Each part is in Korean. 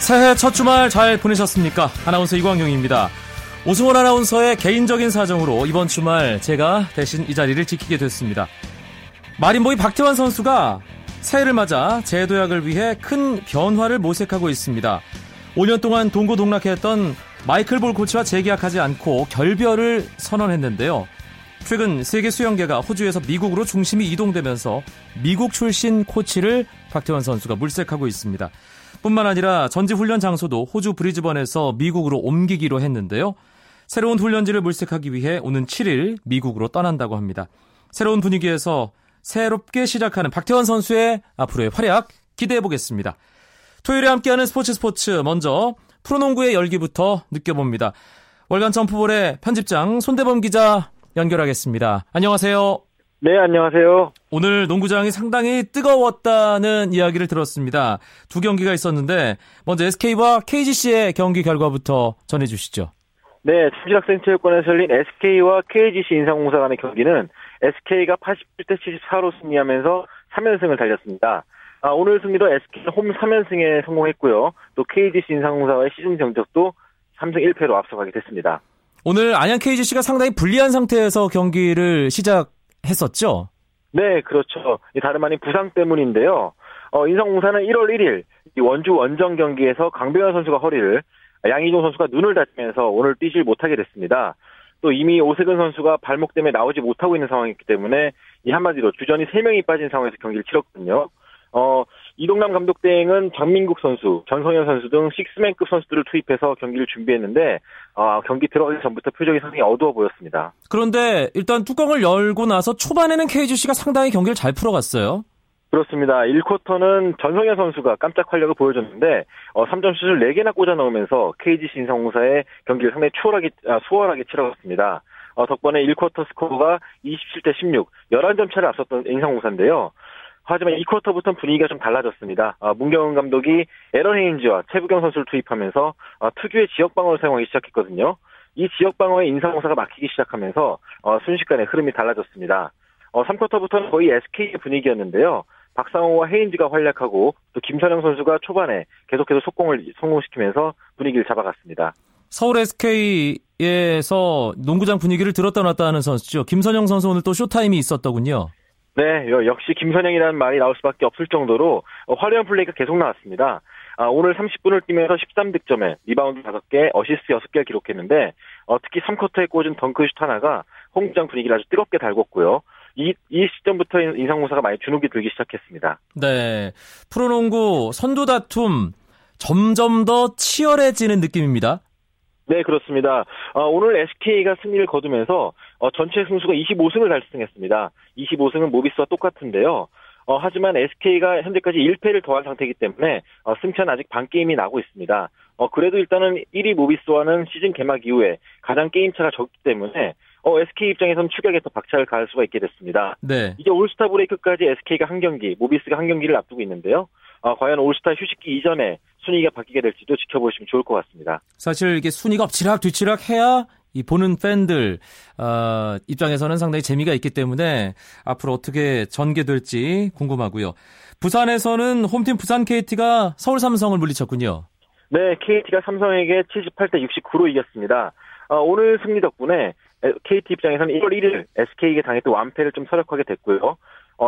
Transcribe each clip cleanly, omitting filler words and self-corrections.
새해 첫 주말 잘 보내셨습니까? 아나운서 이광용입니다. 오승원 아나운서의 개인적인 사정으로 이번 주말 제가 대신 이 자리를 지키게 됐습니다. 마린모이 박태환 선수가 새해를 맞아 재도약을 위해 큰 변화를 모색하고 있습니다. 5년 동안 동고동락했던 마이클 볼 코치와 재계약하지 않고 결별을 선언했는데요. 최근 세계 수영계가 호주에서 미국으로 중심이 이동되면서 미국 출신 코치를 박태환 선수가 물색하고 있습니다. 뿐만 아니라 전지훈련 장소도 호주 브리즈번에서 미국으로 옮기기로 했는데요. 새로운 훈련지를 물색하기 위해 오는 7일 미국으로 떠난다고 합니다. 새로운 분위기에서 새롭게 시작하는 박태환 선수의 앞으로의 활약 기대해보겠습니다. 토요일에 함께하는 스포츠 먼저 프로농구의 열기부터 느껴봅니다. 월간 점프볼의 편집장 손대범 기자 연결하겠습니다. 안녕하세요. 네, 안녕하세요. 오늘 농구장이 상당히 뜨거웠다는 이야기를 들었습니다. 두 경기가 있었는데 먼저 SK와 KGC의 경기 결과부터 전해주시죠. 네, 충주학생체육관에서 열린 SK와 KGC 인상공사 간의 경기는 SK가 87-74로 승리하면서 3연승을 달렸습니다. 오늘 승리로 SK는 홈 3연승에 성공했고요. 또 KGC 인상공사와의 시즌 경적도 3승 1패로 앞서가게 됐습니다. 오늘 안양 KGC가 상당히 불리한 상태에서 경기를 시작했었죠? 네, 그렇죠. 다름 아닌 부상 때문인데요. 인상공사는 1월 1일 원주 원정 경기에서 강병현 선수가 허리를, 양희종 선수가 눈을 다치면서 오늘 뛰질 못하게 됐습니다. 또 이미 오세근 선수가 발목 때문에 나오지 못하고 있는 상황이기 때문에 이 한마디로 주전이 3명이 빠진 상황에서 경기를 치렀거든요. 이동남 감독 대행은 장민국 선수, 전성현 선수 등 식스맨급 선수들을 투입해서 경기를 준비했는데 경기 들어가기 전부터 표정이 상당히 어두워 보였습니다. 그런데 일단 뚜껑을 열고 나서 초반에는 KGC가 상당히 경기를 잘 풀어갔어요. 그렇습니다. 1쿼터는 전성현 선수가 깜짝 활약을 보여줬는데 3점 슛을 4개나 꽂아 넣으면서 KGC 인상공사의 경기를 상당히 수월하게 치러갔습니다. 덕분에 1쿼터 스코어가 27-16, 11점 차를 앞섰던 인상공사인데요. 하지만 2쿼터부터는 분위기가 좀 달라졌습니다. 문경은 감독이 에런 헤인즈와 최부경 선수를 투입하면서 특유의 지역방어를 사용하기 시작했거든요. 이 지역방어에 인상공사가 막히기 시작하면서 순식간에 흐름이 달라졌습니다. 3쿼터부터는 거의 SK의 분위기였는데요. 박상호와 헤인즈가 활약하고 또 김선영 선수가 초반에 계속해서 속공을 성공시키면서 분위기를 잡아갔습니다. 서울 SK에서 농구장 분위기를 들었다 놨다 하는 선수죠. 김선영 선수 오늘 또 쇼타임이 있었더군요. 네, 역시 김선영이라는 말이 나올 수밖에 없을 정도로 화려한 플레이가 계속 나왔습니다. 오늘 30분을 뛰면서 13득점에 리바운드 5개, 어시스트 6개를 기록했는데 특히 3쿼터에 꽂은 덩크슛 하나가 홈구장 분위기를 아주 뜨겁게 달궜고요. 이 시점부터 인상공사가 많이 주눅이 들기 시작했습니다. 네, 프로농구 선두 다툼 점점 더 치열해지는 느낌입니다. 네, 그렇습니다. 오늘 SK가 승리를 거두면서 전체 승수가 25승을 달성했습니다. 25승은 모비스와 똑같은데요. 하지만 SK가 현재까지 1패를 더한 상태이기 때문에 승차는 아직 반게임이 나고 있습니다. 그래도 일단은 1위 모비스와는 시즌 개막 이후에 가장 게임차가 적기 때문에 SK 입장에서는 추격에 더 박차를 가할 수가 있게 됐습니다. 네. 이제 올스타 브레이크까지 SK가 한 경기, 모비스가 한 경기를 앞두고 있는데요. 과연 올스타 휴식기 이전에 순위가 바뀌게 될지도 지켜보시면 좋을 것 같습니다. 사실 이게 순위가 엎치락 뒤치락 해야 이 보는 팬들 입장에서는 상당히 재미가 있기 때문에 앞으로 어떻게 전개될지 궁금하고요. 부산에서는 홈팀 부산 KT가 서울 삼성을 물리쳤군요. 네, KT가 삼성에게 78-69로 이겼습니다. 오늘 승리 덕분에 KT 입장에서는 1월 1일 SK에게 당했던 완패를 좀 서력하게 됐고요.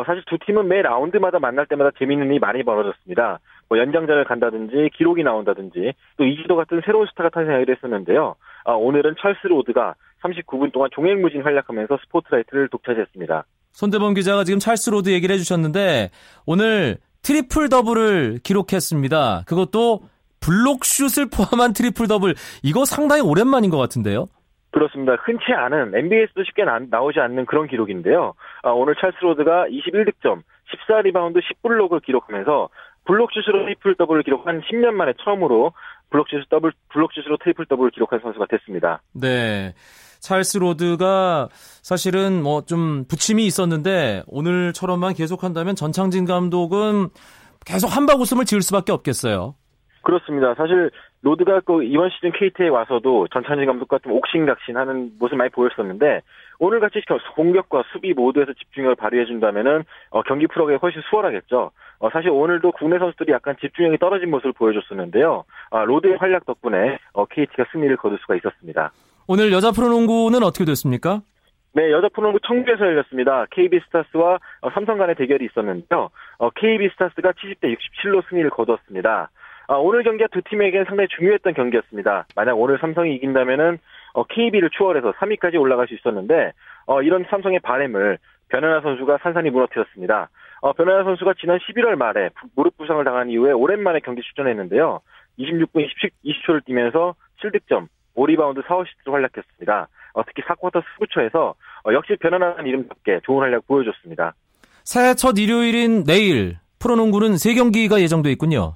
사실 두 팀은 매 라운드마다 만날 때마다 재밌는 일이 많이 벌어졌습니다. 연장전을 간다든지 기록이 나온다든지 또 이지도 같은 새로운 스타가 탄생하기도 했었는데요. 오늘은 찰스 로드가 39분 동안 종횡무진 활약하면서 스포트라이트를 독차지했습니다. 손대범 기자가 지금 찰스 로드 얘기를 해주셨는데 오늘 트리플 더블을 기록했습니다. 그것도 블록슛을 포함한 트리플 더블, 이거 상당히 오랜만인 것 같은데요. 그렇습니다. 흔치 않은, NBA에서도 쉽게 나오지 않는 그런 기록인데요. 오늘 찰스 로드가 21득점, 14리바운드, 10블록을 기록하면서 블록슛으로 트리플 더블을 기록한 10년 만에 처음으로 블록슛으로 트리플 더블을 기록한 선수가 됐습니다. 네. 찰스 로드가 사실은 좀 부침이 있었는데 오늘처럼만 계속한다면 전창진 감독은 계속 함박 웃음을 지을 수밖에 없겠어요. 그렇습니다. 사실 로드가 그 이번 시즌 KT에 와서도 전찬지 감독과 좀 옥신각신하는 모습 많이 보였었는데 오늘같이 공격과 수비 모두에서 집중력을 발휘해준다면은 경기 풀어가기 훨씬 수월하겠죠. 사실 오늘도 국내 선수들이 약간 집중력이 떨어진 모습을 보여줬었는데요. 로드의 활약 덕분에 KT가 승리를 거둘 수가 있었습니다. 오늘 여자 프로농구는 어떻게 됐습니까? 네, 여자 프로농구 청주에서 열렸습니다. KB 스타스와 삼성 간의 대결이 있었는데요. KB 스타스가 70대 67로 승리를 거뒀습니다. 오늘 경기가 두 팀에게는 상당히 중요했던 경기였습니다. 만약 오늘 삼성이 이긴다면은 KB를 추월해서 3위까지 올라갈 수 있었는데 이런 삼성의 바램을 변현아 선수가 산산히 무너뜨렸습니다. 변현아 선수가 지난 11월 말에 무릎 부상을 당한 이후에 오랜만에 경기 출전했는데요. 26분 20초를 뛰면서 7득점, 5리바운드 4어시스트로 활약했습니다. 특히 4쿼터 스쿠처에서 역시 변현아라는 이름답게 좋은 활약 보여줬습니다. 새해 첫 일요일인 내일 프로농구는 3경기가 예정돼 있군요.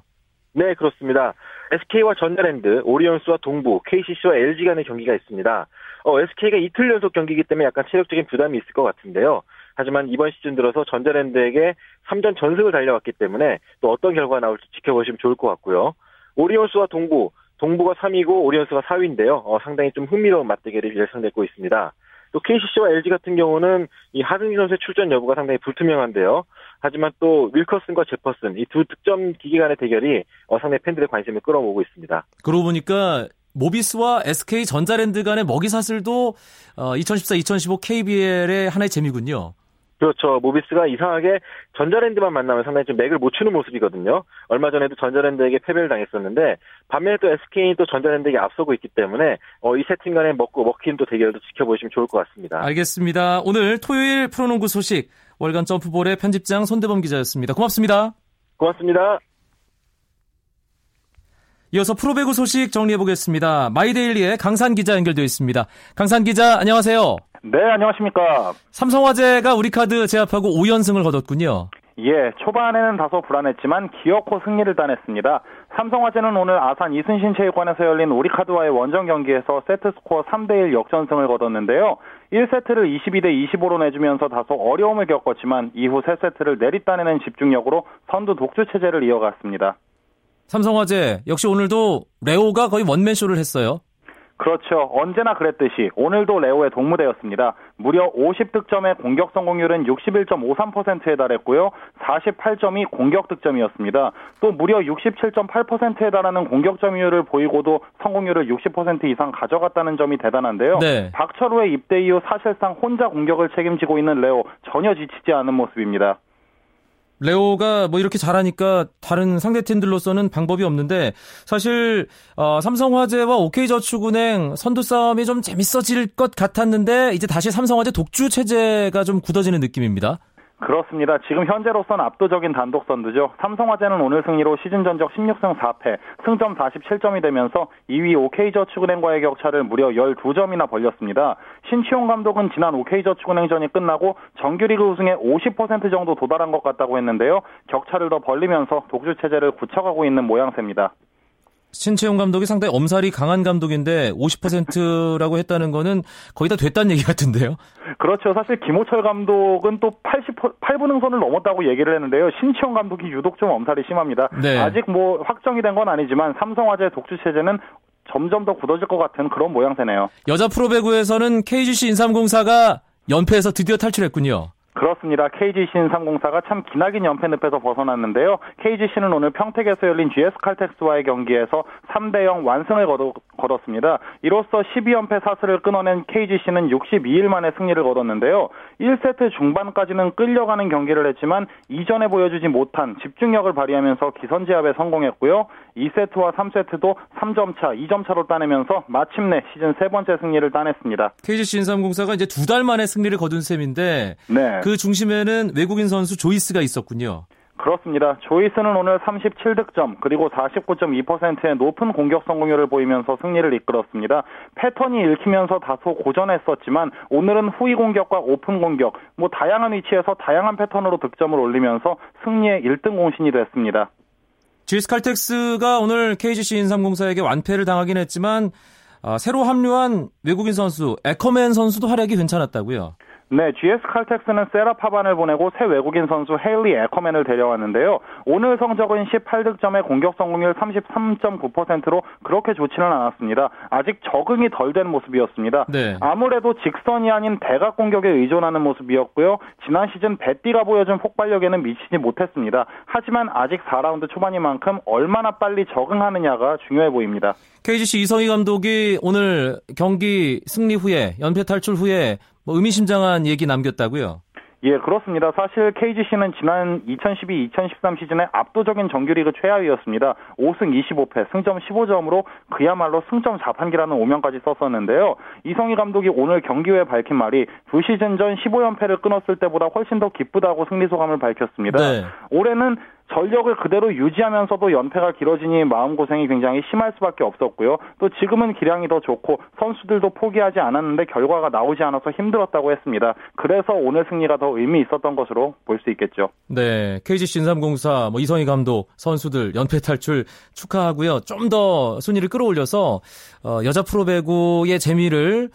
네, 그렇습니다. SK와 전자랜드, 오리온스와 동부, KCC와 LG 간의 경기가 있습니다. SK가 이틀 연속 경기이기 때문에 약간 체력적인 부담이 있을 것 같은데요. 하지만 이번 시즌 들어서 전자랜드에게 3전 전승을 달려왔기 때문에 또 어떤 결과가 나올지 지켜보시면 좋을 것 같고요. 오리온스와 동부, 동부가 3위고 오리온스가 4위인데요. 상당히 좀 흥미로운 맞대결이 예상되고 있습니다. 또 KCC와 LG 같은 경우는 이 하승진 선수의 출전 여부가 상당히 불투명한데요. 하지만 또 윌커슨과 제퍼슨 이 두 득점 기기 간의 대결이 상당히 팬들의 관심을 끌어모으고 있습니다. 그러고 보니까 모비스와 SK 전자랜드 간의 먹이사슬도 2014-2015 KBL의 하나의 재미군요. 그렇죠. 모비스가 이상하게 전자랜드만 만나면 상당히 좀 맥을 못 추는 모습이거든요. 얼마 전에도 전자랜드에게 패배를 당했었는데 반면에 또 SK는 또 전자랜드에게 앞서고 있기 때문에 이 세 팀 간의 먹히는 또 대결도 지켜보시면 좋을 것 같습니다. 알겠습니다. 오늘 토요일 프로농구 소식 월간 점프볼의 편집장 손대범 기자였습니다. 고맙습니다. 고맙습니다. 이어서 프로배구 소식 정리해보겠습니다. 마이데일리의 강산 기자 연결되어 있습니다. 강산 기자 안녕하세요. 네, 안녕하십니까. 삼성화재가 우리카드 제압하고 5연승을 거뒀군요. 예, 초반에는 다소 불안했지만 기어코 승리를 따냈습니다. 삼성화재는 오늘 아산 이순신 체육관에서 열린 우리카드와의 원정 경기에서 세트스코어 3대1 역전승을 거뒀는데요. 1세트를 22대25로 내주면서 다소 어려움을 겪었지만 이후 3세트를 내리따내는 집중력으로 선두 독주 체제를 이어갔습니다. 삼성화재 역시 오늘도 레오가 거의 원맨쇼를 했어요. 그렇죠. 언제나 그랬듯이 오늘도 레오의 동무대였습니다. 무려 50득점의 공격 성공률은 61.53%에 달했고요. 48점이 공격 득점이었습니다. 또 무려 67.8%에 달하는 공격 점유율을 보이고도 성공률을 60% 이상 가져갔다는 점이 대단한데요. 네. 박철우의 입대 이후 사실상 혼자 공격을 책임지고 있는 레오, 전혀 지치지 않은 모습입니다. 레오가 이렇게 잘하니까 다른 상대팀들로서는 방법이 없는데 사실 삼성화재와 OK저축은행 선두 싸움이 좀 재밌어질 것 같았는데 이제 다시 삼성화재 독주 체제가 좀 굳어지는 느낌입니다. 그렇습니다. 지금 현재로선 압도적인 단독 선두죠. 삼성화재는 오늘 승리로 시즌 전적 16승 4패, 승점 47점이 되면서 2위 OK저축은행과의 격차를 무려 12점이나 벌렸습니다. 신치용 감독은 지난 OK저축은행전이 끝나고 정규리그 우승에 50% 정도 도달한 것 같다고 했는데요. 격차를 더 벌리면서 독주 체제를 굳혀가고 있는 모양새입니다. 신채용 감독이 상당히 엄살이 강한 감독인데 50%라고 했다는 거는 거의 다 됐다는 얘기 같은데요. 그렇죠. 사실 김호철 감독은 또 8분 응선을 넘었다고 얘기를 했는데요. 신채용 감독이 유독 좀 엄살이 심합니다. 네. 아직 확정이 된 건 아니지만 삼성화재 독주 체제는 점점 더 굳어질 것 같은 그런 모양새네요. 여자 프로배구에서는 KGC 인삼공사가 연패에서 드디어 탈출했군요. 그렇습니다. KGC 인삼공사가 참 기나긴 연패 늪에서 벗어났는데요. KGC는 오늘 평택에서 열린 GS 칼텍스와의 경기에서 3대0 완승을 거뒀습니다. 이로써 12연패 사슬을 끊어낸 KGC는 62일 만에 승리를 거뒀는데요. 1세트 중반까지는 끌려가는 경기를 했지만 이전에 보여주지 못한 집중력을 발휘하면서 기선제압에 성공했고요. 2세트와 3세트도 3점차, 2점차로 따내면서 마침내 시즌 세 번째 승리를 따냈습니다. KGC 인삼공사가 이제 두 달 만에 승리를 거둔 셈인데 네. 그 중심에는 외국인 선수 조이스가 있었군요. 그렇습니다. 조이스는 오늘 37득점 그리고 49.2%의 높은 공격 성공률을 보이면서 승리를 이끌었습니다. 패턴이 읽히면서 다소 고전했었지만 오늘은 후위 공격과 오픈 공격 다양한 위치에서 다양한 패턴으로 득점을 올리면서 승리의 1등 공신이 됐습니다. GS 칼텍스가 오늘 KGC 인삼공사에게 완패를 당하긴 했지만 새로 합류한 외국인 선수 에커맨 선수도 활약이 괜찮았다고요. 네, GS칼텍스는 세라 파반을 보내고 새 외국인 선수 헤일리 에커맨을 데려왔는데요. 오늘 성적은 18득점에 공격 성공률 33.9%로 그렇게 좋지는 않았습니다. 아직 적응이 덜 된 모습이었습니다. 네. 아무래도 직선이 아닌 대각 공격에 의존하는 모습이었고요. 지난 시즌 베띠가 보여준 폭발력에는 미치지 못했습니다. 하지만 아직 4라운드 초반이만큼 얼마나 빨리 적응하느냐가 중요해 보입니다. KGC 이성희 감독이 오늘 경기 승리 후에, 연패 탈출 후에 뭐 의미심장한 얘기 남겼다고요? 예, 그렇습니다. 사실 KGC는 지난 2012-2013 시즌에 압도적인 정규리그 최하위였습니다. 5승 25패, 승점 15점으로 그야말로 승점 자판기라는 오명까지 썼었는데요. 이성희 감독이 오늘 경기 후에 밝힌 말이 두 시즌 전 15연패를 끊었을 때보다 훨씬 더 기쁘다고 승리 소감을 밝혔습니다. 네. 올해는 전력을 그대로 유지하면서도 연패가 길어지니 마음고생이 굉장히 심할 수밖에 없었고요. 또 지금은 기량이 더 좋고 선수들도 포기하지 않았는데 결과가 나오지 않아서 힘들었다고 했습니다. 그래서 오늘 승리가 더 의미 있었던 것으로 볼 수 있겠죠. 네, KGC 인삼공사 이성희 감독, 선수들 연패 탈출 축하하고요. 좀 더 순위를 끌어올려서 여자 프로배구의 재미를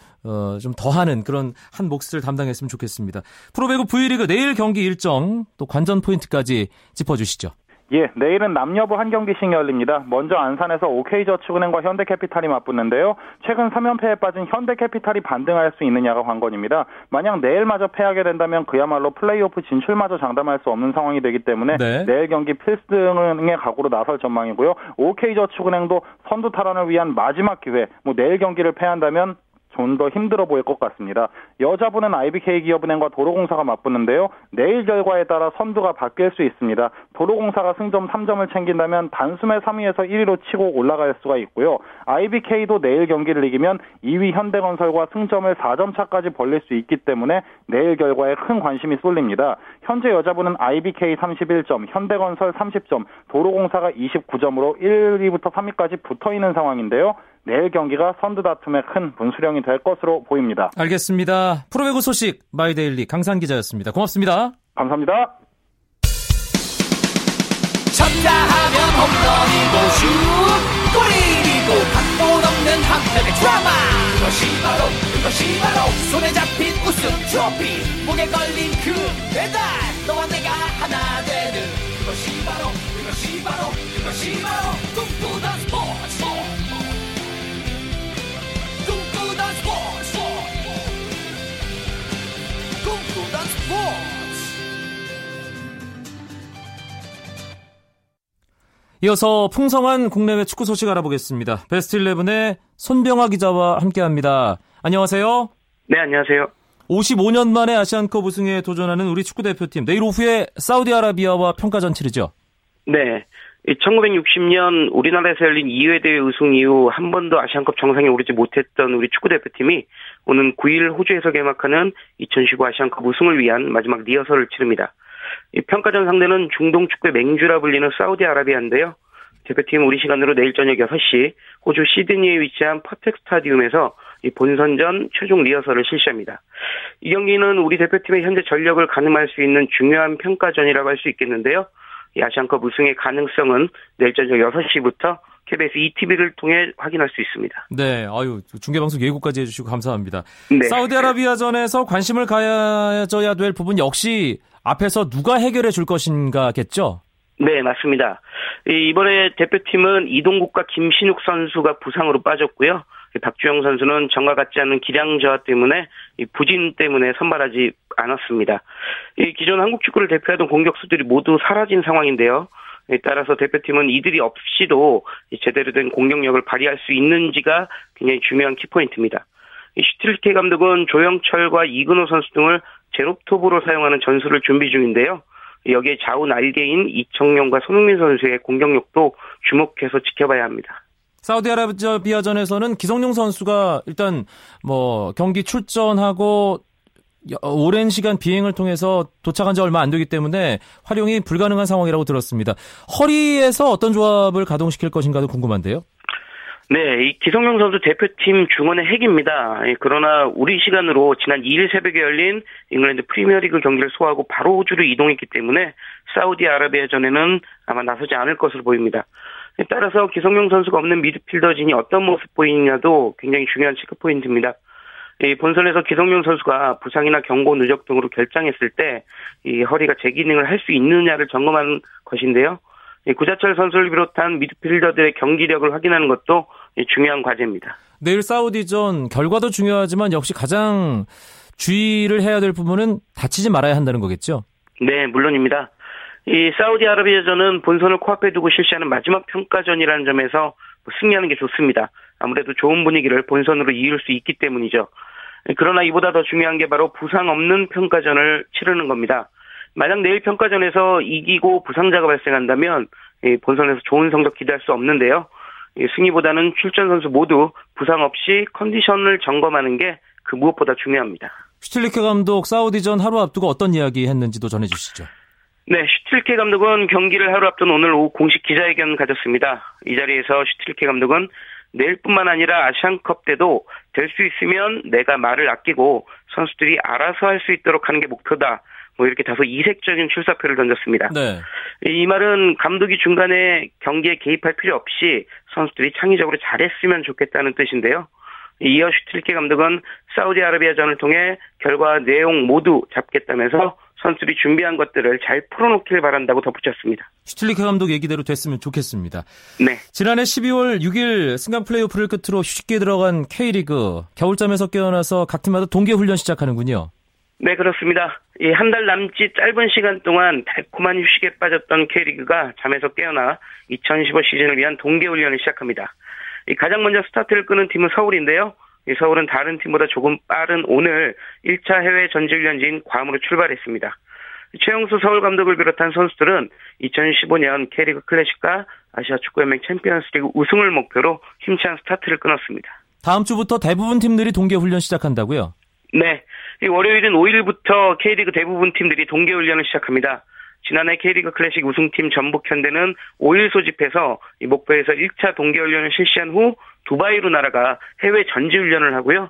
좀 더하는 그런 한 몫을 담당했으면 좋겠습니다. 프로배구 V리그 내일 경기 일정, 또 관전 포인트까지 짚어주시죠. 예, 내일은 남녀부 한 경기씩 열립니다. 먼저 안산에서 OK저축은행과 현대캐피탈이 맞붙는데요. 최근 3연패에 빠진 현대캐피탈이 반등할 수 있느냐가 관건입니다. 만약 내일마저 패하게 된다면 그야말로 플레이오프 진출마저 장담할 수 없는 상황이 되기 때문에 네. 내일 경기 필승의 각오로 나설 전망이고요. OK저축은행도 선두 탈환을 위한 마지막 기회, 내일 경기를 패한다면 좀 더 힘들어 보일 것 같습니다. 여자부는 IBK 기업은행과 도로공사가 맞붙는데요. 내일 결과에 따라 선두가 바뀔 수 있습니다. 도로공사가 승점 3점을 챙긴다면 단숨에 3위에서 1위로 치고 올라갈 수가 있고요. IBK도 내일 경기를 이기면 2위 현대건설과 승점을 4점 차까지 벌릴 수 있기 때문에 내일 결과에 큰 관심이 쏠립니다. 현재 여자부는 IBK 31점, 현대건설 30점, 도로공사가 29점으로 1위부터 3위까지 붙어있는 상황인데요. 내일 경기가 선두 다툼에 큰 분수령이 될 것으로 보입니다. 알겠습니다. 프로배구 소식 마이데일리 강산 기자였습니다. 고맙습니다. 감사합니다. 쳤다 하면 홈런이고 슛 골이고 각본 없는 한편의 드라마, 그것이 바로 손에 잡힌 우승 트로피, 목에 걸린 그 배달, 너와 내가 하나 되는 그것이 바로 꿈꾸던 스포츠. 이어서 풍성한 국내외 축구 소식 알아보겠습니다. 베스트 11의 손병아 기자와 함께합니다. 안녕하세요. 네, 안녕하세요. 55년 만에 아시안컵 우승에 도전하는 우리 축구대표팀, 내일 오후에 사우디아라비아와 평가전 치르죠? 네, 1960년 우리나라에서 열린 2회 대회 우승 이후 한 번도 아시안컵 정상에 오르지 못했던 우리 축구대표팀이 오는 9일 호주에서 개막하는 2015 아시안컵 우승을 위한 마지막 리허설을 치릅니다. 이 평가전 상대는 중동 축구의 맹주라 불리는 사우디아라비아인데요. 대표팀은 우리 시간으로 내일 저녁 6시 호주 시드니에 위치한 퍼텍 스타디움에서 이 본선전 최종 리허설을 실시합니다. 이 경기는 우리 대표팀의 현재 전력을 가늠할 수 있는 중요한 평가전이라고 할 수 있겠는데요. 아시안컵 우승의 가능성은 내일 저녁 6시부터 KBS ETV를 통해 확인할 수 있습니다. 네, 아유, 중계방송 예고까지 해주시고 감사합니다. 네. 사우디아라비아전에서 관심을 가져야 될 부분 역시 앞에서 누가 해결해 줄 것인가겠죠? 네, 맞습니다. 이번에 대표팀은 이동국과 김신욱 선수가 부상으로 빠졌고요. 박주영 선수는 전과 같지 않은 기량 저하 때문에 부진 때문에 선발하지 않았습니다. 기존 한국 축구를 대표하던 공격수들이 모두 사라진 상황인데요. 따라서 대표팀은 이들이 없이도 제대로 된 공격력을 발휘할 수 있는지가 굉장히 중요한 키포인트입니다. 슈틸리케 감독은 조영철과 이근호 선수 등을 제롭톱으로 사용하는 전술을 준비 중인데요. 여기에 좌우 날개인 이청용과 손흥민 선수의 공격력도 주목해서 지켜봐야 합니다. 사우디아라비아전에서는 기성용 선수가 일단 경기 출전하고 오랜 시간 비행을 통해서 도착한 지 얼마 안 되기 때문에 활용이 불가능한 상황이라고 들었습니다. 허리에서 어떤 조합을 가동시킬 것인가도 궁금한데요. 네, 이 기성용 선수 대표팀 중원의 핵입니다. 그러나 우리 시간으로 지난 2일 새벽에 열린 잉글랜드 프리미어리그 경기를 소화하고 바로 호주로 이동했기 때문에 사우디아라비아전에는 아마 나서지 않을 것으로 보입니다. 따라서 기성용 선수가 없는 미드필더진이 어떤 모습 보이느냐도 굉장히 중요한 체크포인트입니다. 이 본선에서 기성용 선수가 부상이나 경고 누적 등으로 결장했을 때 이 허리가 재기능을 할 수 있느냐를 점검하는 것인데요. 구자철 선수를 비롯한 미드필더들의 경기력을 확인하는 것도 중요한 과제입니다. 내일 사우디전 결과도 중요하지만 역시 가장 주의를 해야 될 부분은 다치지 말아야 한다는 거겠죠? 네, 물론입니다. 이 사우디아라비아전은 본선을 코앞에 두고 실시하는 마지막 평가전이라는 점에서 승리하는 게 좋습니다. 아무래도 좋은 분위기를 본선으로 이을 수 있기 때문이죠. 그러나 이보다 더 중요한 게 바로 부상 없는 평가전을 치르는 겁니다. 만약 내일 평가전에서 이기고 부상자가 발생한다면 본선에서 좋은 성적 기대할 수 없는데요. 승리보다는 출전 선수 모두 부상 없이 컨디션을 점검하는 게 그 무엇보다 중요합니다. 슈틸리케 감독 사우디전 하루 앞두고 어떤 이야기 했는지도 전해주시죠. 네, 슈틸리케 감독은 경기를 하루 앞둔 오늘 오후 공식 기자회견을 가졌습니다. 이 자리에서 슈틸리케 감독은 내일뿐만 아니라 아시안컵 때도 될 수 있으면 내가 말을 아끼고 선수들이 알아서 할 수 있도록 하는 게 목표다. 뭐 이렇게 다소 이색적인 출사표를 던졌습니다. 네. 이 말은 감독이 중간에 경기에 개입할 필요 없이 선수들이 창의적으로 잘했으면 좋겠다는 뜻인데요. 이어 슈틸리케 감독은 사우디아라비아전을 통해 결과와 내용 모두 잡겠다면서 선수들이 준비한 것들을 잘 풀어놓길 바란다고 덧붙였습니다. 슈틸리케 감독 얘기대로 됐으면 좋겠습니다. 네. 지난해 12월 6일 승강 플레이오프를 끝으로 휴식기에 들어간 K리그. 겨울잠에서 깨어나서 각 팀마다 동계훈련 시작하는군요. 네, 그렇습니다. 한 달 남짓 짧은 시간 동안 달콤한 휴식에 빠졌던 K리그가 잠에서 깨어나 2015 시즌을 위한 동계훈련을 시작합니다. 가장 먼저 스타트를 끄는 팀은 서울인데요. 서울은 다른 팀보다 조금 빠른 오늘 1차 해외 전지훈련지인 괌으로 출발했습니다. 최용수 서울 감독을 비롯한 선수들은 2015년 K리그 클래식과 아시아 축구연맹 챔피언스리그 우승을 목표로 힘찬 스타트를 끊었습니다. 다음 주부터 대부분 팀들이 동계훈련 시작한다고요? 네. 월요일인 5일부터 K리그 대부분 팀들이 동계훈련을 시작합니다. 지난해 K리그 클래식 우승팀 전북현대는 5일 소집해서 목포에서 1차 동계훈련을 실시한 후 두바이로 날아가 해외 전지훈련을 하고요.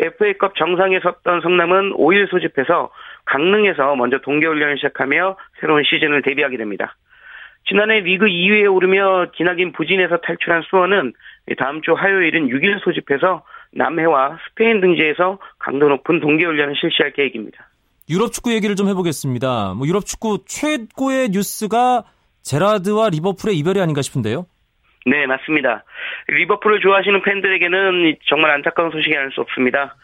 FA컵 정상에 섰던 성남은 5일 소집해서 강릉에서 먼저 동계훈련을 시작하며 새로운 시즌을 대비하게 됩니다. 지난해 리그 2위에 오르며 기나긴 부진에서 탈출한 수원은 다음 주 화요일인 6일 소집해서 남해와 스페인 등지에서 강도 높은 동계훈련을 실시할 계획입니다. 유럽 축구 얘기를 좀 해보겠습니다. 유럽 축구 최고의 뉴스가 제라드와 리버풀의 이별이 아닌가 싶은데요. 네, 맞습니다. 리버풀을 좋아하시는 팬들에게는 정말 안타까운 소식이 아닐 수 없습니다.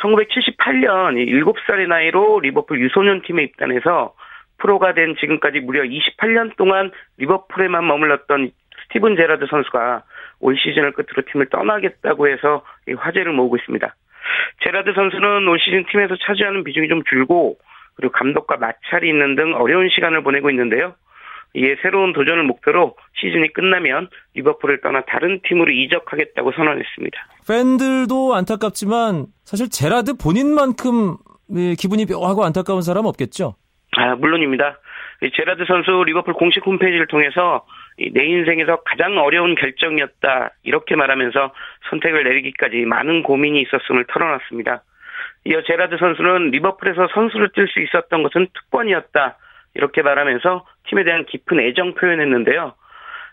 1978년 7살의 나이로 리버풀 유소년 팀에 입단해서 프로가 된 지금까지 무려 28년 동안 리버풀에만 머물렀던 스티븐 제라드 선수가 올 시즌을 끝으로 팀을 떠나겠다고 해서 화제를 모으고 있습니다. 제라드 선수는 올 시즌 팀에서 차지하는 비중이 좀 줄고 그리고 감독과 마찰이 있는 등 어려운 시간을 보내고 있는데요. 이에 새로운 도전을 목표로 시즌이 끝나면 리버풀을 떠나 다른 팀으로 이적하겠다고 선언했습니다. 팬들도 안타깝지만 사실 제라드 본인만큼 기분이 묘하고 안타까운 사람 없겠죠? 아, 물론입니다. 제라드 선수 리버풀 공식 홈페이지를 통해서 내 인생에서 가장 어려운 결정이었다 이렇게 말하면서 선택을 내리기까지 많은 고민이 있었음을 털어놨습니다. 이어 제라드 선수는 리버풀에서 선수를 뛸 수 있었던 것은 특권이었다 이렇게 말하면서 팀에 대한 깊은 애정 표현했는데요.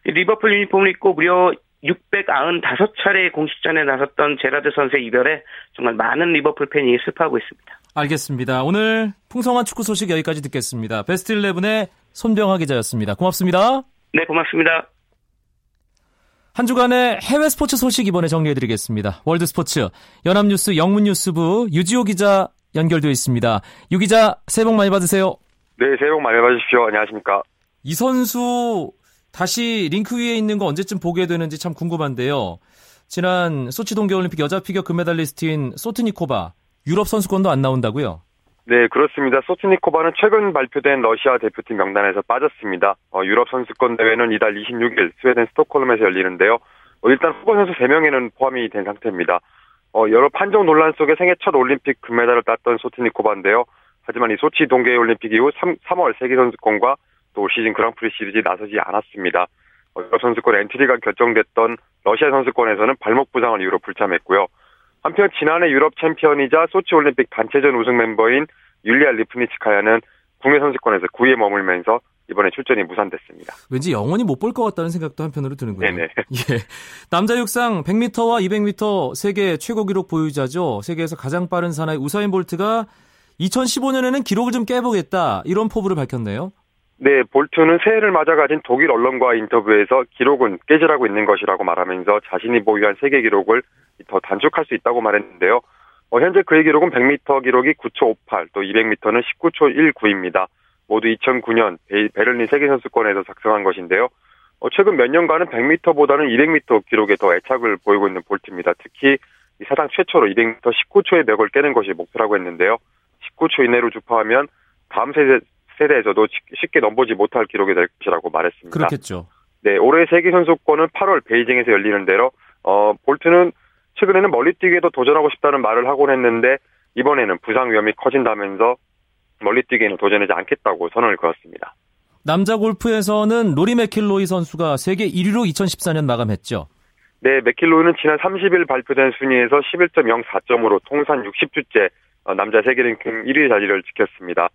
리버풀 유니폼을 입고 무려 695차례의 공식전에 나섰던 제라드 선수의 이별에 정말 많은 리버풀 팬이 슬퍼하고 있습니다. 알겠습니다. 오늘 풍성한 축구 소식 여기까지 듣겠습니다. 베스트 11의 손병하 기자였습니다. 고맙습니다. 네, 고맙습니다. 한 주간의 해외 스포츠 소식 이번에 정리해드리겠습니다. 월드 스포츠 연합뉴스 영문뉴스부 유지호 기자 연결되어 있습니다. 유 기자, 새해 복 많이 받으세요. 네, 새해 복 많이 받으십시오. 안녕하십니까. 이 선수 다시 링크 위에 있는 거 언제쯤 보게 되는지 참 궁금한데요. 지난 소치 동계올림픽 여자 피겨 금메달리스트인 소트니코바 유럽 선수권도 안 나온다고요? 네, 그렇습니다. 소트니코바는 최근 발표된 러시아 대표팀 명단에서 빠졌습니다. 유럽 선수권 대회는 이달 26일 스웨덴 스톡홀름에서 열리는데요. 일단 후보 선수 3명에는 포함이 된 상태입니다. 여러 판정 논란 속에 생애 첫 올림픽 금메달을 땄던 소트니코바인데요. 하지만 이 소치 동계올림픽 이후 3월 세계선수권과 또 올 시즌 그랑프리 시리즈에 나서지 않았습니다. 유럽 선수권 엔트리가 결정됐던 러시아 선수권에서는 발목 부상을 이유로 불참했고요. 한편 지난해 유럽 챔피언이자 소치올림픽 단체전 우승 멤버인 율리아 리프니츠카야는 국내 선수권에서 9위에 머물면서 이번에 출전이 무산됐습니다. 왠지 영원히 못 볼 것 같다는 생각도 한편으로 드는군요. 네네. 예. 남자 육상 100m와 200m 세계 최고 기록 보유자죠. 세계에서 가장 빠른 사나이 우사인 볼트가 2015년에는 기록을 좀 깨보겠다 이런 포부를 밝혔네요. 네, 볼트는 새해를 맞아 가진 독일 언론과 인터뷰에서 기록은 깨지라고 있는 것이라고 말하면서 자신이 보유한 세계 기록을 더 단축할 수 있다고 말했는데요. 현재 그의 기록은 100m 기록이 9초 58, 또 200m는 19초 19입니다. 모두 2009년 베를린 세계선수권에서 작성한 것인데요. 최근 몇 년간은 100m보다는 200m 기록에 더 애착을 보이고 있는 볼트입니다. 특히 사상 최초로 200m 19초의 벽을 깨는 것이 목표라고 했는데요. 19초 이내로 주파하면 다음 세대에서도 쉽게 넘보지 못할 기록이 될 것이라고 말했습니다. 그렇겠죠. 네, 올해 세계선수권은 8월 베이징에서 열리는 대로 볼트는 최근에는 멀리뛰기에도 도전하고 싶다는 말을 하곤 했는데 이번에는 부상 위험이 커진다면서 멀리뛰기에는 도전하지 않겠다고 선언을 그었습니다. 남자 골프에서는 로리 맥킬로이 선수가 세계 1위로 2014년 마감했죠. 네, 맥킬로이는 지난 30일 발표된 순위에서 11.04점으로 통산 60주째 남자 세계랭킹 1위 자리를 지켰습니다.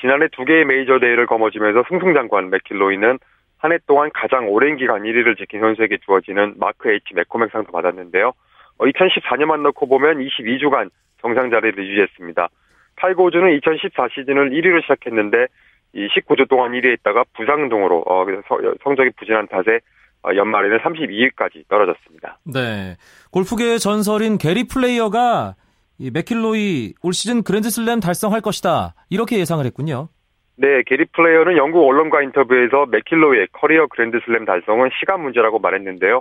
지난해 2개의 메이저 대회를 거머쥐면서 승승장구한 맥킬로이는 한 해 동안 가장 오랜 기간 1위를 지킨 선수에게 주어지는 마크 H 맥코맥 상도 받았는데요. 2014년만 넣고 보면 22주간 정상 자리를 유지했습니다. 타이거 우즈는 2014 시즌을 1위로 시작했는데 이 19주 동안 1위에 있다가 부상 등으로 성적이 부진한 탓에 연말에는 32위까지 떨어졌습니다. 네, 골프계의 전설인 게리 플레이어가 이 맥킬로이 올 시즌 그랜드슬램 달성할 것이다 이렇게 예상을 했군요. 네, 게리 플레이어는 영국 언론과 인터뷰에서 맥킬로이의 커리어 그랜드슬램 달성은 시간 문제라고 말했는데요.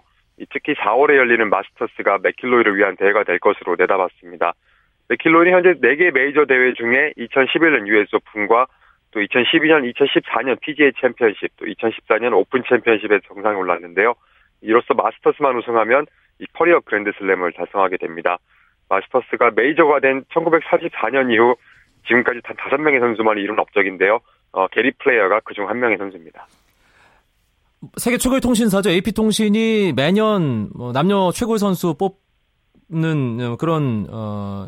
특히 4월에 열리는 마스터스가 맥킬로이를 위한 대회가 될 것으로 내다봤습니다. 맥킬로이는 현재 4개 메이저 대회 중에 2011년 US 오픈과 또 2012년, 2014년 PGA 챔피언십, 또 2014년 오픈 챔피언십에 정상에 올랐는데요. 이로써 마스터스만 우승하면 이 커리어 그랜드슬램을 달성하게 됩니다. 마스터스가 메이저가 된 1944년 이후 지금까지 단 5명의 선수만이 이룬 업적인데요. 게리 플레이어가 그중 1명의 선수입니다. 세계 최고의 통신사죠. AP통신이 매년 남녀 최고의 선수 뽑는 그런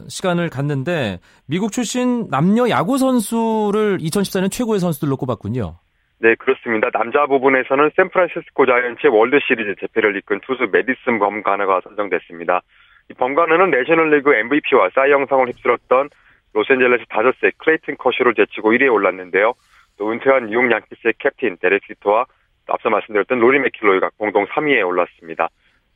시간을 갖는데 미국 출신 남녀 야구 선수를 2014년 최고의 선수들로 꼽았군요. 네, 그렇습니다. 남자 부분에서는 샌프란시스코 자이언츠의 월드시리즈 재패를 이끈 투수 메디슨 범가너가 선정됐습니다. 이 범가너는 내셔널리그 MVP와 사이영상을 휩쓸었던 로스앤젤레스 다저스의 클레이튼 커쇼를 제치고 1위에 올랐는데요. 또 은퇴한 뉴욕 양키스의 캡틴 데렉 시터와 앞서 말씀드렸던 로리 맥킬로이가 공동 3위에 올랐습니다.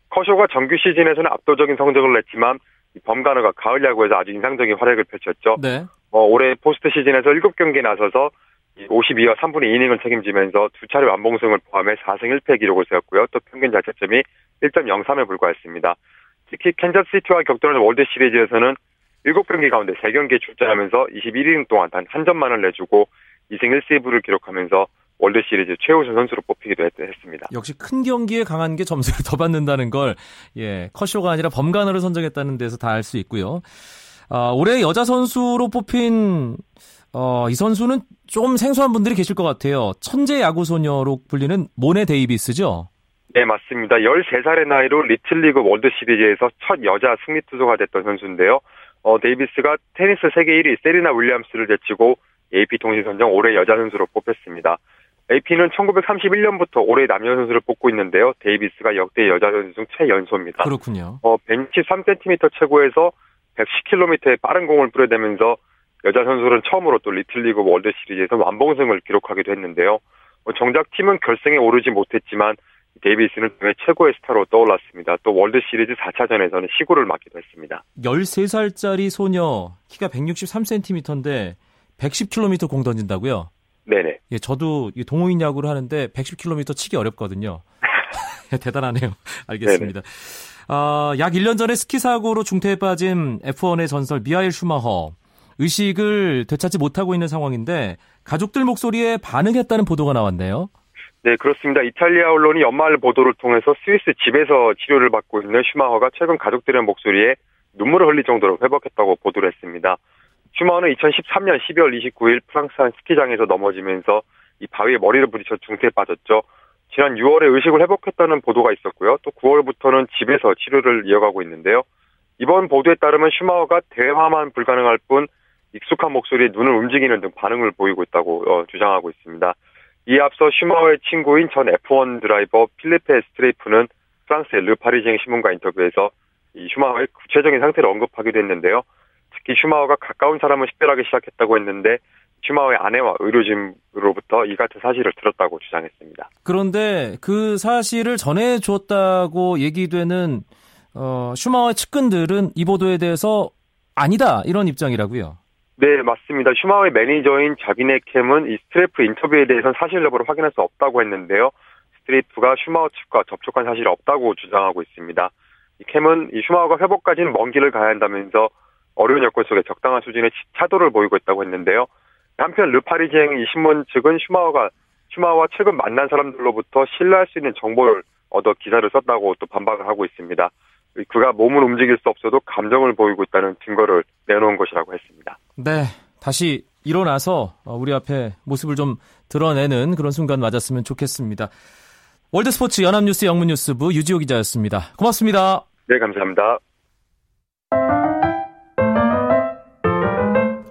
커쇼가 정규 시즌에서는 압도적인 성적을 냈지만 범가너가 가을 야구에서 아주 인상적인 활약을 펼쳤죠. 네. 올해 포스트 시즌에서 7경기에 나서서 52와 3분의 2이닝을 책임지면서 두 차례 완봉승을 포함해 4승 1패 기록을 세웠고요. 또 평균 자책점이 1.03에 불과했습니다. 특히 캔자스시티와 격돌하는 월드시리즈에서는 7경기 가운데 3경기에 출전하면서 21이닝 동안 단 한 점만을 내주고 2승 1세이브를 기록하면서 월드시리즈 최우수 선수로 뽑히기도 했습니다. 역시 큰 경기에 강한 게 점수를 더 받는다는 걸 커쇼가 아니라 범가너를 선정했다는 데서 다 알 수 있고요. 올해 여자 선수로 뽑힌 이 선수는 좀 생소한 분들이 계실 것 같아요. 천재 야구소녀로 불리는 모네 데이비스죠? 네, 맞습니다. 13살의 나이로 리틀리그 월드시리즈에서 첫 여자 승리투수가 됐던 선수인데요. 데이비스가 테니스 세계 1위 세리나 윌리엄스를 제치고 AP통신 선정 올해 여자 선수로 뽑혔습니다. AP는 1931년부터 올해 남녀 선수를 뽑고 있는데요. 데이비스가 역대 여자 선수 중 최연소입니다. 그렇군요. 113cm 최고에서 110km의 빠른 공을 뿌려대면서 여자 선수는 처음으로 또 리틀리그 월드시리즈에서 완봉승을 기록하기도 했는데요. 정작 팀은 결승에 오르지 못했지만 데이비스는 대회 최고의 스타로 떠올랐습니다. 또 월드시리즈 4차전에서는 시구를 맡기도 했습니다. 13살짜리 소녀, 키가 163cm인데 110km 공 던진다고요? 네네. 예, 저도 동호인 야구를 하는데 110km 치기 어렵거든요. 대단하네요. 알겠습니다. 약 1년 전에 스키 사고로 중태에 빠진 F1의 전설 미하엘 슈마허. 의식을 되찾지 못하고 있는 상황인데 가족들 목소리에 반응했다는 보도가 나왔네요. 네, 그렇습니다. 이탈리아 언론이 연말 보도를 통해서 스위스 집에서 치료를 받고 있는 슈마허가 최근 가족들의 목소리에 눈물을 흘릴 정도로 회복했다고 보도를 했습니다. 슈마허는 2013년 12월 29일 프랑스 한 스키장에서 넘어지면서 이 바위에 머리를 부딪혀 중태에 빠졌죠. 지난 6월에 의식을 회복했다는 보도가 있었고요. 또 9월부터는 집에서 치료를 이어가고 있는데요. 이번 보도에 따르면 슈마허가 대화만 불가능할 뿐 익숙한 목소리에 눈을 움직이는 등 반응을 보이고 있다고 주장하고 있습니다. 이에 앞서 슈마허의 친구인 전 F1 드라이버 필리페 스트레이프는 프랑스 엘르 파리지앵 신문과 인터뷰에서 이 슈마허의 구체적인 상태를 언급하기도 했는데요. 특히 슈마허가 가까운 사람을 식별하기 시작했다고 했는데 슈마허의 아내와 의료진으로부터 이 같은 사실을 들었다고 주장했습니다. 그런데 그 사실을 전해줬다고 얘기되는 슈마허의 측근들은 이 보도에 대해서 아니다 이런 입장이라고요? 네, 맞습니다. 슈마허의 매니저인 자비네 캠은 이 스트레이프 인터뷰에 대해서는 사실 여부를 확인할 수 없다고 했는데요. 스트레이프가 슈마허 측과 접촉한 사실이 없다고 주장하고 있습니다. 이 캠은 이 슈마허가 회복까지는 먼 길을 가야 한다면서 어려운 여건 속에 적당한 수준의 차도를 보이고 있다고 했는데요. 한편 르파리지앵 이 신문 측은 슈마허와 최근 만난 사람들로부터 신뢰할 수 있는 정보를 얻어 기사를 썼다고 또 반박을 하고 있습니다. 그가 몸을 움직일 수 없어도 감정을 보이고 있다는 증거를 내놓은 것이라고 했습니다. 네, 다시 일어나서 우리 앞에 모습을 좀 드러내는 그런 순간 맞았으면 좋겠습니다. 월드스포츠 연합뉴스 영문뉴스부 유지호 기자였습니다. 고맙습니다. 네, 감사합니다.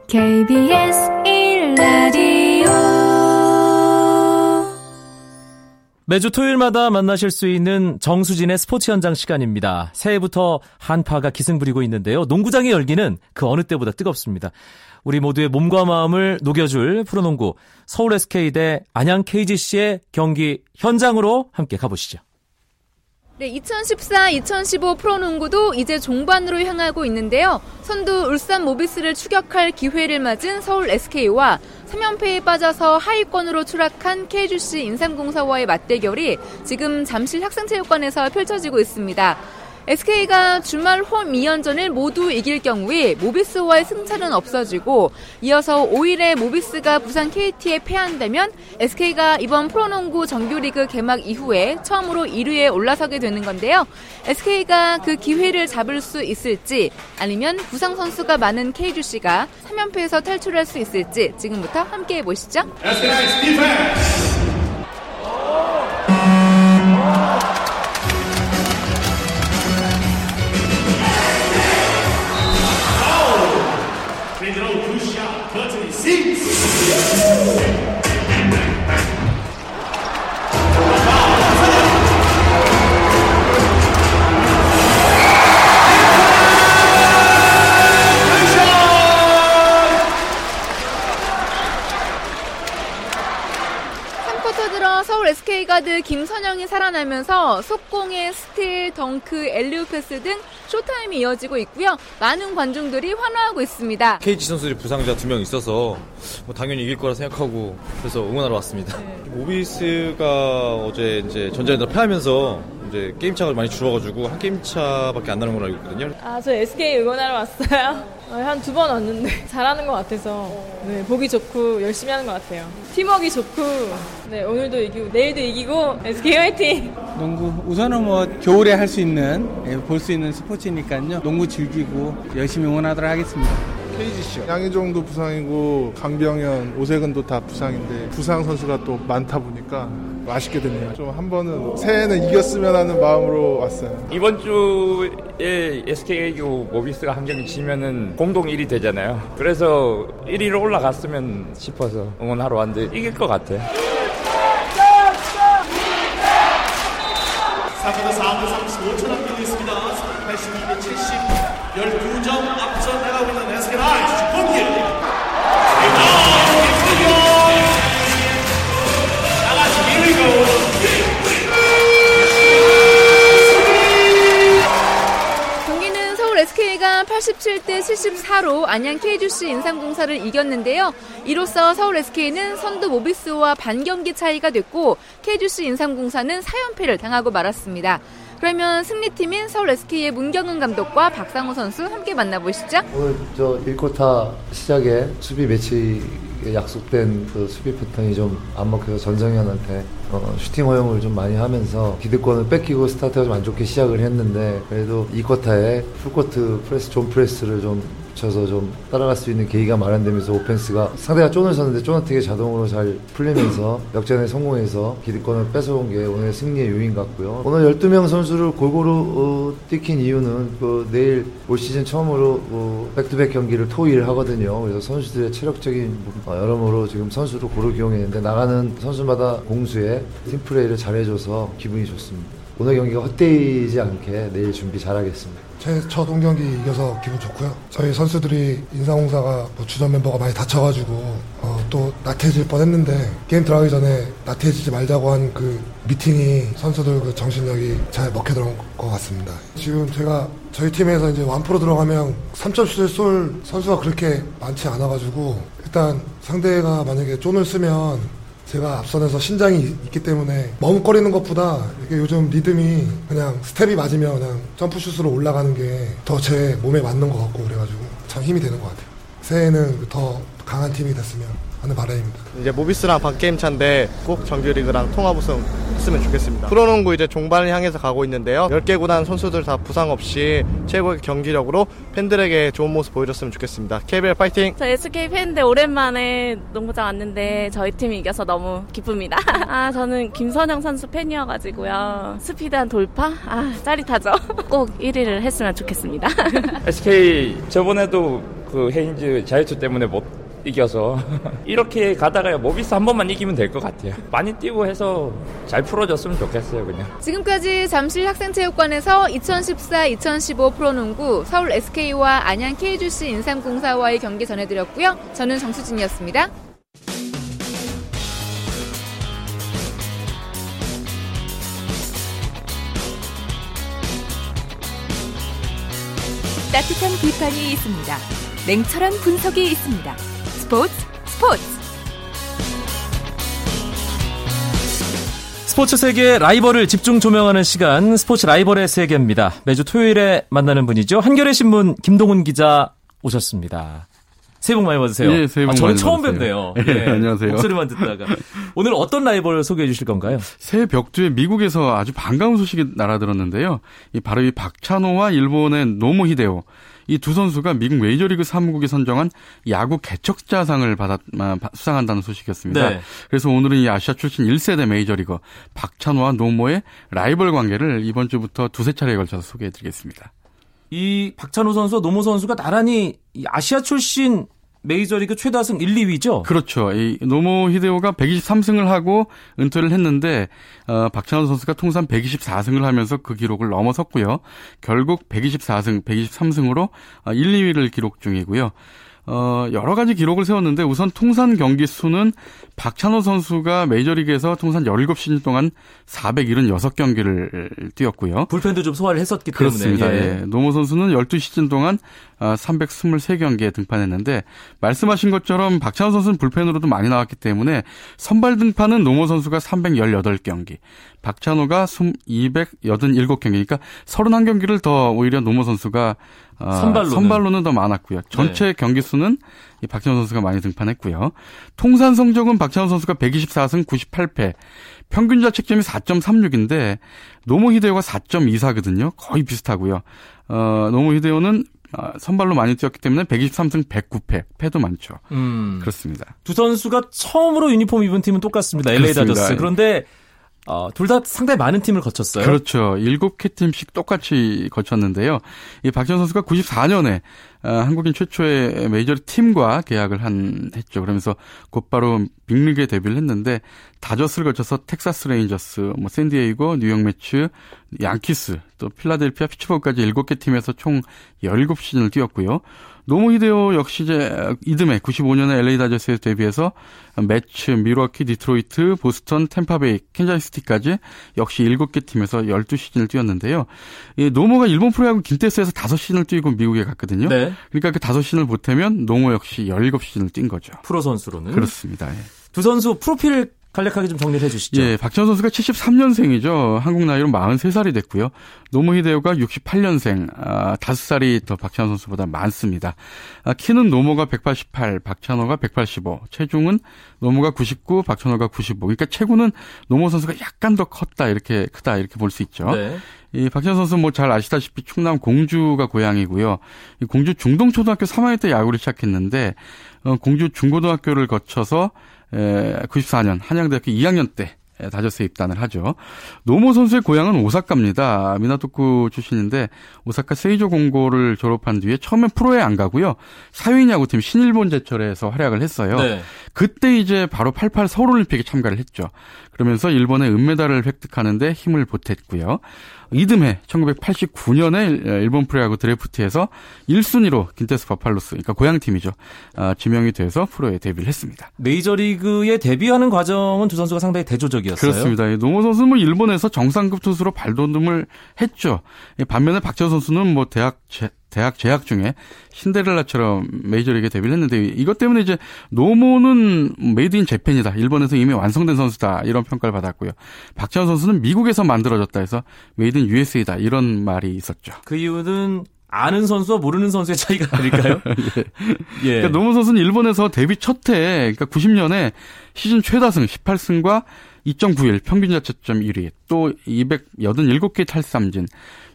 KBS 1라디오 매주 토요일마다 만나실 수 있는 정수진의 스포츠 현장 시간입니다. 새해부터 한파가 기승부리고 있는데요. 농구장의 열기는 그 어느 때보다 뜨겁습니다. 우리 모두의 몸과 마음을 녹여줄 프로농구 서울 SK 대 안양 KGC의 경기 현장으로 함께 가보시죠. 네, 2014-2015 프로농구도 이제 종반으로 향하고 있는데요. 선두 울산 모비스를 추격할 기회를 맞은 서울 SK와 3연패에 빠져서 하위권으로 추락한 KGC 인삼공사와의 맞대결이 지금 잠실 학생체육관에서 펼쳐지고 있습니다. SK가 주말 홈 2연전을 모두 이길 경우에 모비스와의 승차는 없어지고 이어서 5일에 모비스가 부산 KT에 패한다면 SK가 이번 프로농구 정규리그 개막 이후에 처음으로 1위에 올라서게 되는 건데요. SK가 그 기회를 잡을 수 있을지 아니면 부상 선수가 많은 KGC가 3연패에서 탈출할 수 있을지 지금부터 함께해 보시죠. SK가드 김선영이 살아나면서 속공에 스틸, 덩크, 엘리우패스 등 쇼타임이 이어지고 있고요. 많은 관중들이 환호하고 있습니다. KG 선수들이 부상자 2명 있어서 당연히 이길 거라 생각하고 그래서 응원하러 왔습니다. 네. 모비스가 어제 이제 전자랜드 패하면서 이제 게임차가 많이 줄어가지고 한 게임차밖에 안 나는 걸 알고 있거든요. 아, 저 SK 응원하러 왔어요. 한 2번 왔는데 잘하는 것 같아서 네, 보기 좋고 열심히 하는 것 같아요. 팀워크 좋고 네, 오늘도 이기고 내일도 이기고 SK 화이팅! 농구 우선은 겨울에 할 수 있는 볼 수 있는 스포츠니까요. 농구 즐기고 열심히 응원하도록 하겠습니다. KGC요. 양희종도 부상이고 강병현, 오세근도 다 부상인데 부상 선수가 또 많다 보니까 아쉽게 됐네요. 좀 한 번은 새해는 이겼으면 하는 마음으로 왔어요. 이번 주에 SK하고 모비스가 한 경기 지면은 공동 1위 되잖아요. 그래서 1위로 올라갔으면 싶어서 응원하러 왔는데 이길 것 같아요. 4분 35초 남겨있습니다. 82대 70, 19점 앞서 나가고 있는 SK 라이즈 공격! 경기는 서울 SK가 87대 74로 안양 KGC 인삼공사를 이겼는데요. 이로써 서울 SK는 선두 모비스와 반경기 차이가 됐고 KGC 인삼공사는 4연패를 당하고 말았습니다. 그러면 승리팀인 서울 SK의 문경은 감독과 박상우 선수 함께 만나보시죠. 오늘 저 1쿼터 시작에 수비 매치에 약속된 그 수비 패턴이 좀 안 먹혀서 전성현한테 슈팅 허용을 좀 많이 하면서 기득권을 뺏기고 스타트가 좀 안 좋게 시작을 했는데 그래도 2쿼터에 풀코트 프레스, 존 프레스를 좀 붙여서 좀 따라갈 수 있는 계기가 마련되면서 오펜스가 상대가 쫀을 쳤는데 쫀은 되게 자동으로 잘 풀리면서 역전에 성공해서 기득권을 뺏어온 게 오늘 승리의 요인 같고요. 오늘 12명 선수를 골고루 뛰킨 이유는 내일 올 시즌 처음으로 백투백 경기를 토일 하거든요. 그래서 선수들의 체력적인 여러모로 지금 선수로 고루 기용했는데 나가는 선수마다 공수에 팀플레이를 잘해줘서 기분이 좋습니다. 오늘 경기가 헛되지 않게 내일 준비 잘하겠습니다. 첫 홈경기 이겨서 기분 좋고요. 저희 선수들이 인상공사가 주전 멤버가 많이 다쳐가지고 또 나태해질 뻔했는데 게임 들어가기 전에 나태해지지 말자고 한 그 미팅이 선수들 그 정신력이 잘 먹혀 들어온 것 같습니다. 지금 제가 저희 팀에서 이제 완포로 들어가면 3점슛을 쏠 선수가 그렇게 많지 않아가지고 일단 상대가 만약에 쫀을 쓰면 제가 앞선에서 신장이 있기 때문에 머뭇거리는 것보다 이게 요즘 리듬이 그냥 스텝이 맞으면 그냥 점프슛으로 올라가는 게 더 제 몸에 맞는 것 같고 그래가지고 참 힘이 되는 것 같아요. 새해에는 더 강한 팀이 됐으면 하는 바람입니다. 이제 모비스랑 반게임 차인데 꼭 정규리그랑 통합 우승 했으면 좋겠습니다. 프로농구 이제 종반을 향해서 가고 있는데요. 10개 구단 선수들 다 부상 없이 최고의 경기력으로 팬들에게 좋은 모습 보여줬으면 좋겠습니다. KBL 파이팅! 저 SK 팬인데 오랜만에 농구장 왔는데 저희 팀이 이겨서 너무 기쁩니다. 저는 김선영 선수 팬이어가지고요. 스피드한 돌파? 짜릿하죠. 꼭 1위를 했으면 좋겠습니다. SK 저번에도 그 헤인즈 자유투 때문에 못 이겨서 이렇게 가다가 모비스 한 번만 이기면 될 것 같아요. 많이 뛰고 해서 잘 풀어줬으면 좋겠어요. 그냥 지금까지 잠실 학생체육관에서 2014-2015 프로농구 서울 SK와 안양 KGC 인삼공사와의 경기 전해드렸고요. 저는 정수진이었습니다. 따뜻한 비판이 있습니다. 냉철한 분석이 있습니다. 스포츠 세계의 라이벌을 집중 조명하는 시간, 스포츠 라이벌의 세계입니다. 매주 토요일에 만나는 분이죠. 한겨레신문 김동훈 기자 오셨습니다. 새해 복 많이 받으세요. 예, 새해 복 많이 받으세요. 저는 처음 뵙네요. 예, 네, 안녕하세요. 목소리만 듣다가. 오늘 어떤 라이벌을 소개해 주실 건가요? 새해 벽두에 미국에서 아주 반가운 소식이 날아들었는데요. 바로 이 박찬호와 일본의 노모 히데오. 이 두 선수가 미국 메이저리그 사무국이 선정한 야구 개척자상을 수상한다는 소식이었습니다. 네. 그래서 오늘은 이 아시아 출신 1세대 메이저리거 박찬호와 노모의 라이벌 관계를 이번 주부터 두세 차례에 걸쳐서 소개해드리겠습니다. 이 박찬호 선수와 노모 선수가 나란히 아시아 출신 메이저리그 최다승 1, 2위죠? 그렇죠. 이 노모 히데오가 123승을 하고 은퇴를 했는데 박찬호 선수가 통산 124승을 하면서 그 기록을 넘어섰고요. 결국 124승, 123승으로 1, 2위를 기록 중이고요. 여러 가지 기록을 세웠는데 우선 통산 경기 수는 박찬호 선수가 메이저리그에서 통산 17시즌 동안 476경기를 뛰었고요. 불펜도 좀 소화를 했었기 때문에. 그렇습니다. 예. 노모 선수는 12시즌 동안 323경기에 등판했는데 말씀하신 것처럼 박찬호 선수는 불펜으로도 많이 나왔기 때문에 선발 등판은 노모 선수가 318경기, 박찬호가 287경기니까 31경기를 더 오히려 노모 선수가 선발로는 더 많았고요. 전체 네. 경기 수는 박찬호 선수가 많이 등판했고요. 통산 성적은 박찬호 선수가 124승 98패. 평균 자책점이 4.36인데 노모 히데오가 4.24거든요. 거의 비슷하고요. 노모 히데오는 선발로 많이 뛰었기 때문에 123승 109패. 패도 많죠. 그렇습니다. 두 선수가 처음으로 유니폼 입은 팀은 똑같습니다. LA 다저스. 그런데 둘 다 상당히 많은 팀을 거쳤어요. 그렇죠. 7개 팀씩 똑같이 거쳤는데요. 이 박찬호 선수가 94년에 한국인 최초의 메이저 팀과 계약을 했죠. 그러면서 곧바로 빅리그에 데뷔를 했는데 다저스를 거쳐서 텍사스 레인저스, 샌디에이고, 뉴욕 매츠, 양키스, 또 필라델피아, 피츠버그까지 7개 팀에서 총 17시즌을 뛰었고요. 노모 히데오 역시 이듬해 95년에 LA 다저스에 데뷔해서 매츠, 밀워키, 디트로이트, 보스턴, 템파베이, 캔자스시티까지 역시 7개 팀에서 12시즌을 뛰었는데요. 이 노모가 일본 프로야구 긴테스에서 5시즌을 뛰고 미국에 갔거든요. 네. 그러니까 그 5시즌을 보태면 노모 역시 17시즌을 뛴 거죠. 프로 선수로는. 그렇습니다. 예. 두 선수 프로필 간략하게 좀 정리를 해 주시죠. 예, 박찬호 선수가 73년생이죠. 한국 나이로 43살이 됐고요. 노모 히데오가 68년생, 5살이 더 박찬호 선수보다 많습니다. 키는 노모가 188, 박찬호가 185, 체중은 노모가 99, 박찬호가 95. 그러니까 체구는 노모 선수가 약간 더 크다 이렇게 볼 수 있죠. 네. 이 박찬호 선수 뭐 잘 아시다시피 충남 공주가 고향이고요. 공주 중동초등학교 3학년 때 야구를 시작했는데 공주 중고등학교를 거쳐서 94년 한양대학교 2학년 때 다저스에 입단을 하죠. 노모 선수의 고향은 오사카입니다. 미나토쿠 출신인데 오사카 세이조 공고를 졸업한 뒤에 처음엔 프로에 안 가고요. 사회인 야구팀 신일본 제철에서 활약을 했어요. 네. 그때 이제 바로 88 서울올림픽에 참가를 했죠. 그러면서 일본의 은메달을 획득하는데 힘을 보탰고요. 이듬해 1989년에 일본 프로야구 드래프트에서 1순위로 긴테스 바팔로스, 그러니까 고향팀이죠. 지명이 돼서 프로에 데뷔를 했습니다. 메이저리그에 데뷔하는 과정은 두 선수가 상당히 대조적이었어요. 그렇습니다. 노모 선수는 뭐 일본에서 정상급 투수로 발돋움을 했죠. 반면에 박찬호 선수는 뭐 대학 재학 중에 신데렐라처럼 메이저리그에 데뷔를 했는데 이것 때문에 이제 노모는 메이드 인 재팬이다. 일본에서 이미 완성된 선수다. 이런 평가를 받았고요. 박찬호 선수는 미국에서 만들어졌다 해서 메이드 인 USA다. 이런 말이 있었죠. 그 이유는 아는 선수와 모르는 선수의 차이가 아닐까요? 예. 그러니까 노모 선수는 일본에서 데뷔 첫 해에 그러니까 90년에 시즌 최다승 18승과 2.91 평균자책점 1위 또 287개 탈삼진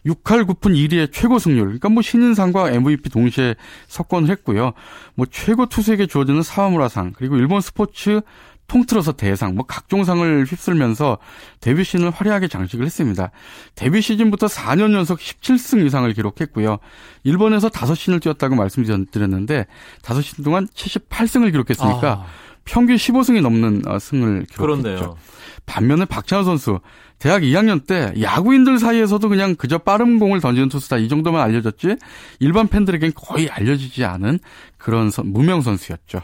6할 9푼 1위의 최고 승률 그러니까 뭐 신인상과 MVP 동시에 석권을 했고요. 뭐 최고 투수에게 주어지는 사와무라상 그리고 일본 스포츠 통틀어서 대상 뭐 각종 상을 휩쓸면서 데뷔 시즌을 화려하게 장식을 했습니다. 데뷔 시즌부터 4년 연속 17승 이상을 기록했고요. 일본에서 5시즌을 뛰었다고 말씀드렸는데 5시즌 동안 78승을 기록했으니까 평균 15승이 넘는 승을 기록했죠. 그런데요. 반면에 박찬호 선수 대학 2학년 때 야구인들 사이에서도 그냥 그저 빠른 공을 던지는 투수다 이 정도만 알려졌지 일반 팬들에겐 거의 알려지지 않은 그런 무명 선수였죠.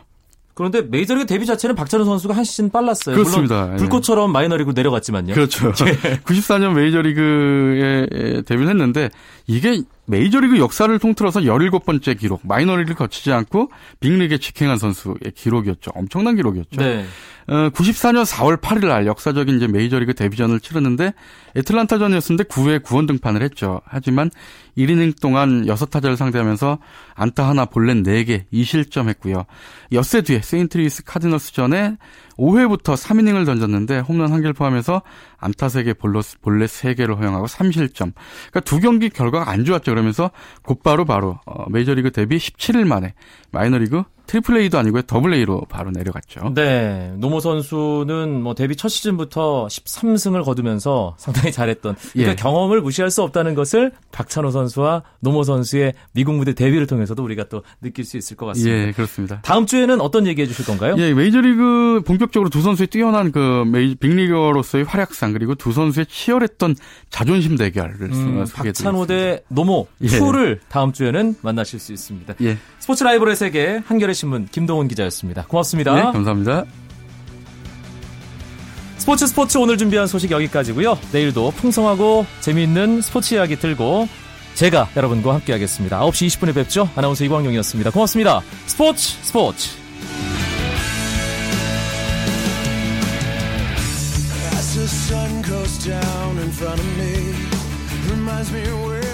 그런데 메이저리그 데뷔 자체는 박찬호 선수가 한 시즌 빨랐어요. 그렇습니다. 물론 불꽃처럼 마이너리그로 내려갔지만요. 그렇죠. 94년 메이저리그에 데뷔를 했는데 이게 메이저리그 역사를 통틀어서 17번째 기록, 마이너리그를 거치지 않고 빅리그에 직행한 선수의 기록이었죠. 엄청난 기록이었죠. 네. 94년 4월 8일 날 역사적인 이제 메이저리그 데뷔전을 치르는데 애틀란타전이었는데 9회 9원 등판을 했죠. 하지만 1이닝 동안 6타자를 상대하면서 안타 하나, 볼넷 4개, 2실점 했고요. 엿새 뒤에 세인트루이스 카디널스전에 5회부터 3이닝을 던졌는데 홈런 1개를 포함해서 안타 3개, 볼넷 3개를 허용하고 3실점. 그러니까 두 경기 결과가 안 좋았죠. 그러면서 곧바로 메이저리그 데뷔 17일 만에 마이너리그 트리플 A도 아니고 더블 A로 바로 내려갔죠. 네, 노모 선수는 뭐 데뷔 첫 시즌부터 13승을 거두면서 상당히 잘했던 그러니까 경험을 무시할 수 없다는 것을 박찬호 선수와 노모 선수의 미국 무대 데뷔를 통해서도 우리가 또 느낄 수 있을 것 같습니다. 예, 그렇습니다. 다음 주에는 어떤 얘기해 주실 건가요? 예, 메이저리그 본격적으로 두 선수의 뛰어난 그 빅리거로서의 활약상 그리고 두 선수의 치열했던 자존심 대결을 박찬호 대 노모 2를 다음 주에는 만나실 수 있습니다. 예. 스포츠 라이벌의 세계 한겨레 신문 김동훈 기자였습니다. 고맙습니다. 네, 감사합니다. 스포츠 오늘 준비한 소식 여기까지고요. 내일도 풍성하고 재미있는 스포츠 이야기 들고 제가 여러분과 함께하겠습니다. 9시 20분에 뵙죠. 아나운서 이광용이었습니다. 고맙습니다. 스포츠. As the sun goes down in front of me, reminds me where